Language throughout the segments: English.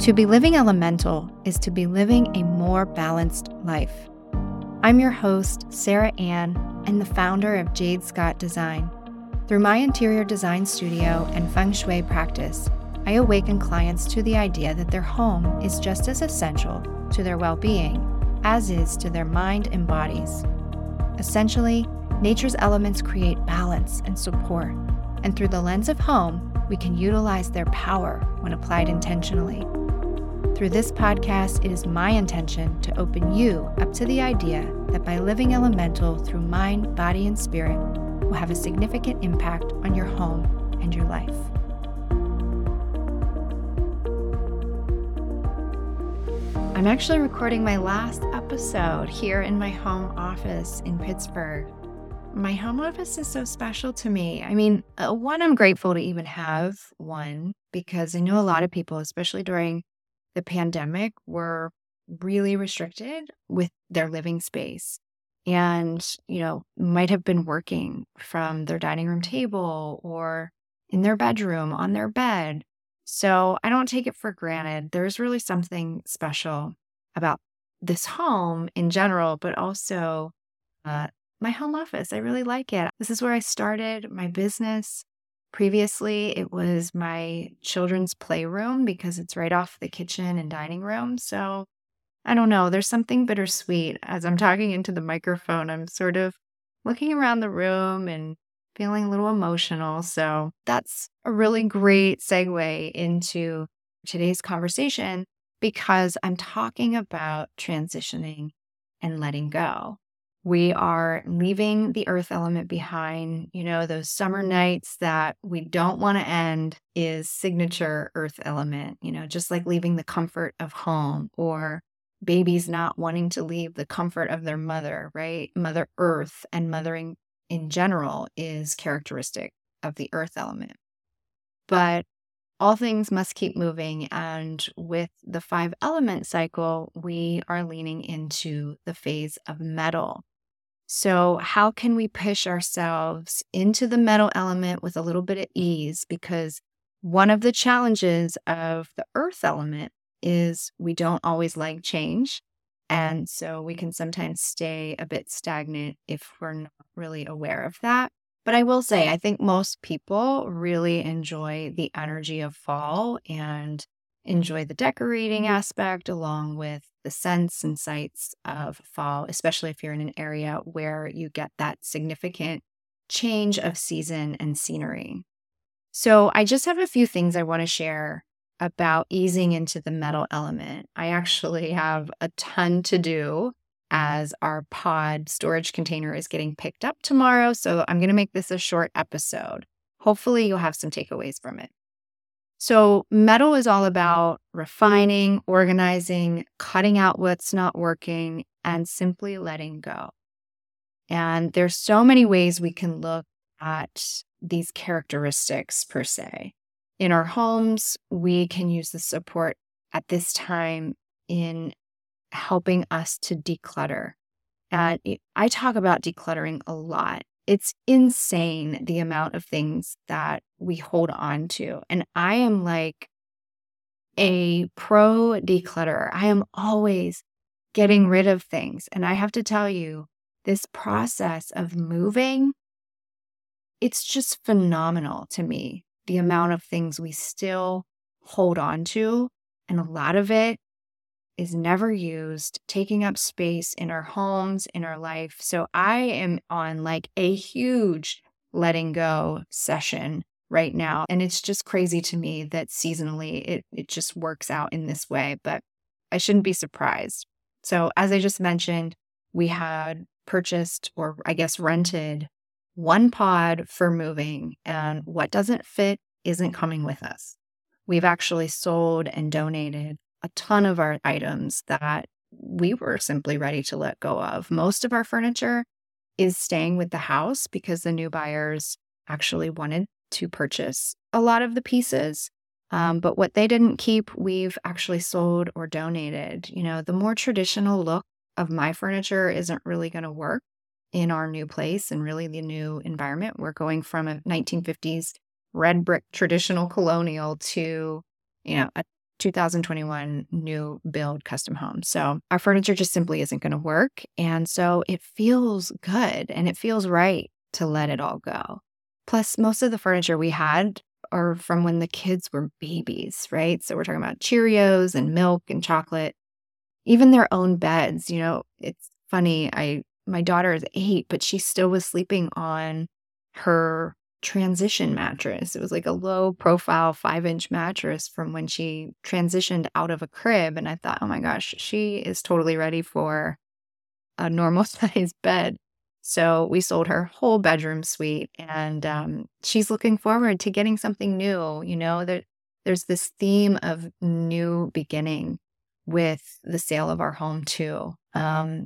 To be living elemental is to be living a more balanced life. I'm your host, Sarah Ann, and the founder of Jade Scott Design. Through my interior design studio and Feng Shui practice, I awaken clients to the idea that their home is just as essential to their well-being as is to their mind and bodies. Essentially, nature's elements create balance and support, and through the lens of home, we can utilize their power when applied intentionally. Through this podcast, it is my intention to open you up to the idea that by living elemental through mind, body, and spirit will have a significant impact on your home and your life. I'm actually recording my last episode here in my home office in Pittsburgh. My home office is so special to me. I mean, one, I'm grateful to even have one because I know a lot of people, especially during the pandemic, were really restricted with their living space and, might have been working from their dining room table or in their bedroom, on their bed. So I don't take it for granted. There's really something special about this home in general, but also my home office. I really like it. This is where I started my business. Previously, it was my children's playroom because it's right off the kitchen and dining room. So I don't know, there's something bittersweet. As I'm talking into the microphone, I'm sort of looking around the room and feeling a little emotional. So that's a really great segue into today's conversation because I'm talking about transitioning and letting go. We are leaving the earth element behind. Those summer nights that we don't want to end is signature earth element, just like leaving the comfort of home or babies not wanting to leave the comfort of their mother, right? Mother Earth and mothering in general is characteristic of the earth element. But all things must keep moving. And with the 5-element cycle, we are leaning into the phase of metal. So how can we push ourselves into the metal element with a little bit of ease? Because one of the challenges of the earth element is we don't always like change. And so we can sometimes stay a bit stagnant if we're not really aware of that. But I will say, I think most people really enjoy the energy of fall and enjoy the decorating aspect along with the scents and sights of fall, especially if you're in an area where you get that significant change of season and scenery. So I just have a few things I want to share about easing into the metal element. I actually have a ton to do as our pod storage container is getting picked up tomorrow. So I'm going to make this a short episode. Hopefully you'll have some takeaways from it. So metal is all about refining, organizing, cutting out what's not working, and simply letting go. And there's so many ways we can look at these characteristics per se. In our homes, we can use the support at this time in helping us to declutter. And I talk about decluttering a lot. It's insane the amount of things that we hold on to. And I am like a pro declutterer. I am always getting rid of things. And I have to tell you, this process of moving, it's just phenomenal to me, the amount of things we still hold on to. And a lot of it is never used, taking up space in our homes, in our life. So I am on like a huge letting go session right now. And it's just crazy to me that seasonally it just works out in this way, but I shouldn't be surprised. So as I just mentioned, we had purchased, or I guess rented, one pod for moving, and what doesn't fit isn't coming with us. We've actually sold and donated a ton of our items that we were simply ready to let go of. Most of our furniture is staying with the house because the new buyers actually wanted to purchase a lot of the pieces. But what they didn't keep, we've actually sold or donated. The more traditional look of my furniture isn't really going to work in our new place and really the new environment. We're going from a 1950s red brick traditional colonial to, a 2021 new build custom home. So our furniture just simply isn't going to work. And so it feels good and it feels right to let it all go. Plus, most of the furniture we had are from when the kids were babies, right? So we're talking about Cheerios and milk and chocolate, even their own beds. You know, it's funny. My daughter is 8, but she still was sleeping on her transition mattress. It was like a low profile 5-inch mattress from when she transitioned out of a crib. And I thought, oh my gosh, she is totally ready for a normal size bed. So we sold her whole bedroom suite, and she's looking forward to getting something new. You know, there's this theme of new beginning with the sale of our home too.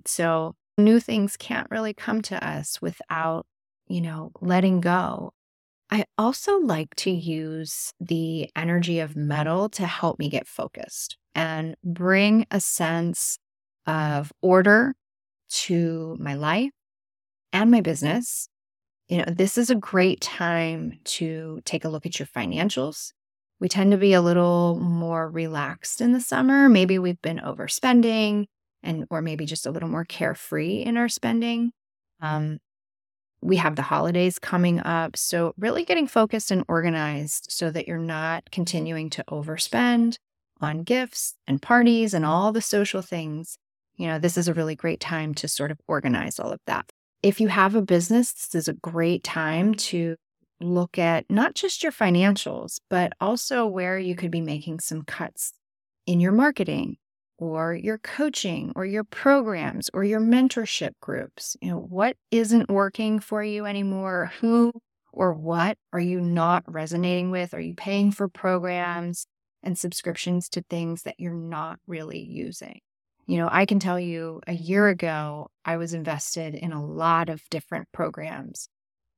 So new things can't really come to us without, you know, letting go. I also like to use the energy of metal to help me get focused and bring a sense of order to my life and my business. You know, this is a great time to take a look at your financials. We tend to be a little more relaxed in the summer. Maybe we've been overspending or maybe just a little more carefree in our spending. We have the holidays coming up. So really getting focused and organized so that you're not continuing to overspend on gifts and parties and all the social things. You know, this is a really great time to sort of organize all of that. If you have a business, this is a great time to look at not just your financials, but also where you could be making some cuts in your marketing or your coaching or your programs or your mentorship groups. You know, what isn't working for you anymore? Who or what are you not resonating with? Are you paying for programs and subscriptions to things that you're not really using? You know, I can tell you a year ago, I was invested in a lot of different programs.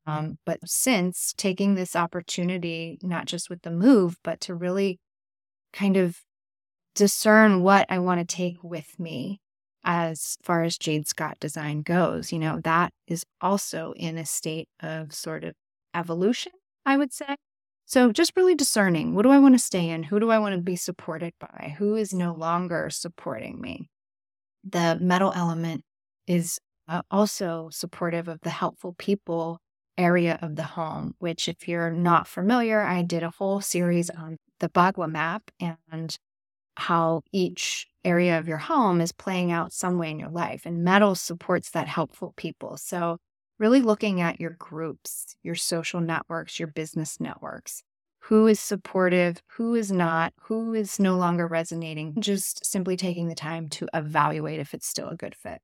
But since taking this opportunity, not just with the move, but to really kind of discern what I want to take with me as far as Jade Scott Design goes. You know, that is also in a state of sort of evolution, I would say. So just really discerning, what do I want to stay in? Who do I want to be supported by? Who is no longer supporting me? The metal element is also supportive of the helpful people area of the home, which if you're not familiar, I did a whole series on the Bagua map and how each area of your home is playing out some way in your life. And metal supports that helpful people. So really looking at your groups, your social networks, your business networks, who is supportive, who is not, who is no longer resonating, just simply taking the time to evaluate if it's still a good fit.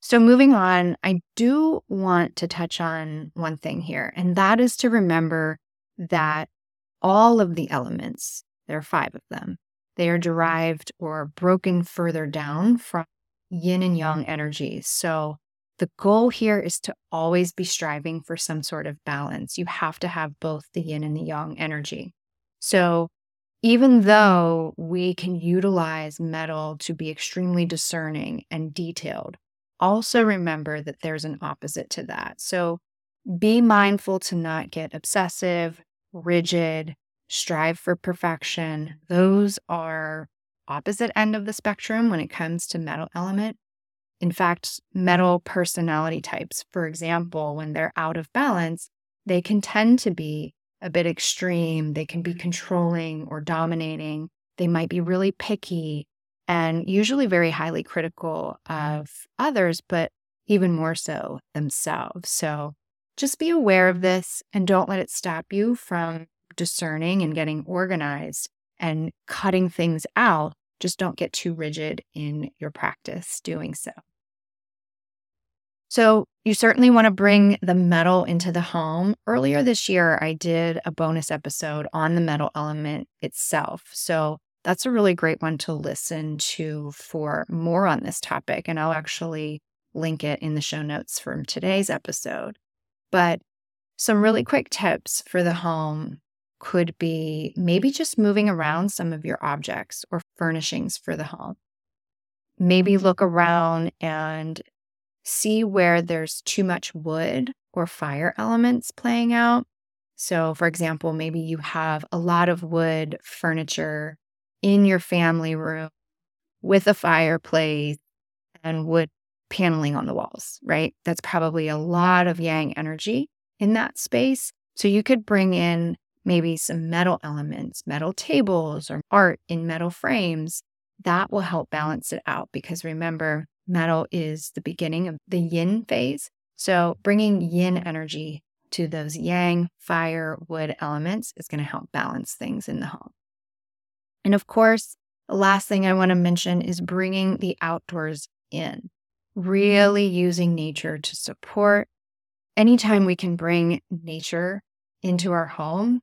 So moving on, I do want to touch on one thing here, and that is to remember that all of the elements, there are 5 of them, they are derived or broken further down from yin and yang energies. So the goal here is to always be striving for some sort of balance. You have to have both the yin and the yang energy. So even though we can utilize metal to be extremely discerning and detailed, also remember that there's an opposite to that. So be mindful to not get obsessive, rigid, strive for perfection. Those are opposite end of the spectrum when it comes to metal element. In fact, metal personality types, for example, when they're out of balance, they can tend to be a bit extreme. They can be controlling or dominating. They might be really picky and usually very highly critical of others, but even more so themselves. So just be aware of this and don't let it stop you from discerning and getting organized and cutting things out. Just don't get too rigid in your practice doing so. So you certainly want to bring the metal into the home. Earlier this year, I did a bonus episode on the metal element itself. So that's a really great one to listen to for more on this topic. And I'll actually link it in the show notes from today's episode. But some really quick tips for the home could be maybe just moving around some of your objects or furnishings for the home. Maybe look around and see where there's too much wood or fire elements playing out. So, for example, maybe you have a lot of wood furniture in your family room with a fireplace and wood paneling on the walls, right? That's probably a lot of yang energy in that space. So you could bring in maybe some metal elements, metal tables or art in metal frames. That will help balance it out because remember, metal is the beginning of the yin phase. So bringing yin energy to those yang, fire, wood elements is going to help balance things in the home. And of course, the last thing I want to mention is bringing the outdoors in, really using nature to support. Anytime we can bring nature into our home,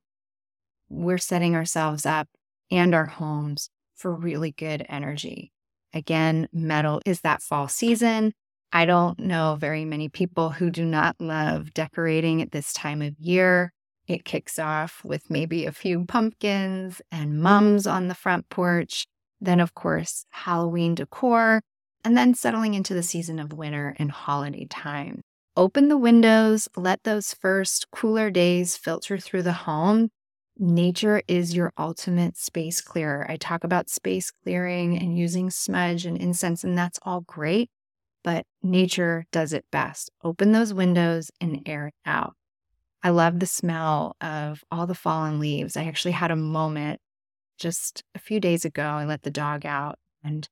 we're setting ourselves up and our homes for really good energy. Again, metal is that fall season. I don't know very many people who do not love decorating at this time of year. It kicks off with maybe a few pumpkins and mums on the front porch. Then, of course, Halloween decor, and then settling into the season of winter and holiday time. Open the windows, let those first cooler days filter through the home. Nature is your ultimate space clearer. I talk about space clearing and using smudge and incense, and that's all great, but nature does it best. Open those windows and air it out. I love the smell of all the fallen leaves. I actually had a moment just a few days ago. I let the dog out and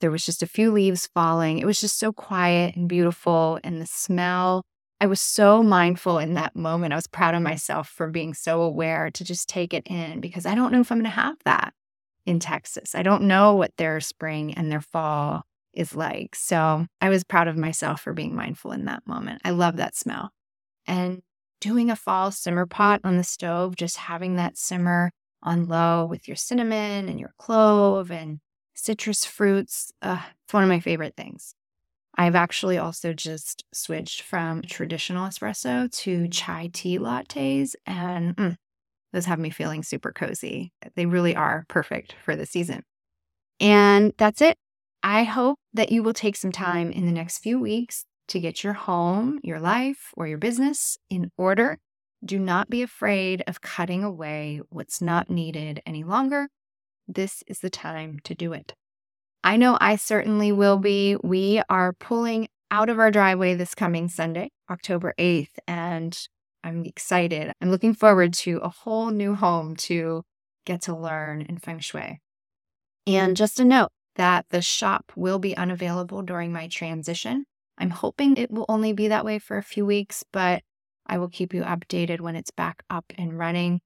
there was just a few leaves falling. It was just so quiet and beautiful. And the smell, I was so mindful in that moment. I was proud of myself for being so aware to just take it in because I don't know if I'm going to have that in Texas. I don't know what their spring and their fall is like. So I was proud of myself for being mindful in that moment. I love that smell. And doing a fall simmer pot on the stove, just having that simmer on low with your cinnamon and your clove and citrus fruits, it's one of my favorite things. I've actually also just switched from traditional espresso to chai tea lattes, and those have me feeling super cozy. They really are perfect for the season. And that's it. I hope that you will take some time in the next few weeks to get your home, your life, or your business in order. Do not be afraid of cutting away what's not needed any longer. This is the time to do it. I know I certainly will be. We are pulling out of our driveway this coming Sunday, October 8th, and I'm excited. I'm looking forward to a whole new home to get to learn in Feng Shui. And just a note, that the shop will be unavailable during my transition. I'm hoping it will only be that way for a few weeks, but I will keep you updated when it's back up and running.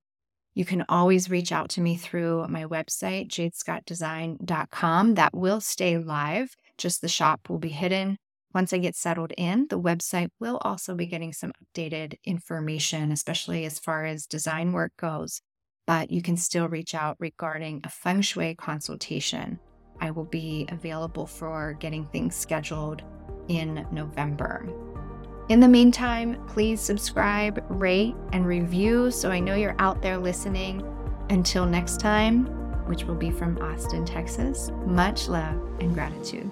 You can always reach out to me through my website, jadescottdesign.com. That will stay live, just the shop will be hidden. Once I get settled in, the website will also be getting some updated information, especially as far as design work goes. But you can still reach out regarding a Feng Shui consultation. I will be available for getting things scheduled in November. In the meantime, please subscribe, rate, and review so I know you're out there listening. Until next time, which will be from Austin, Texas, much love and gratitude.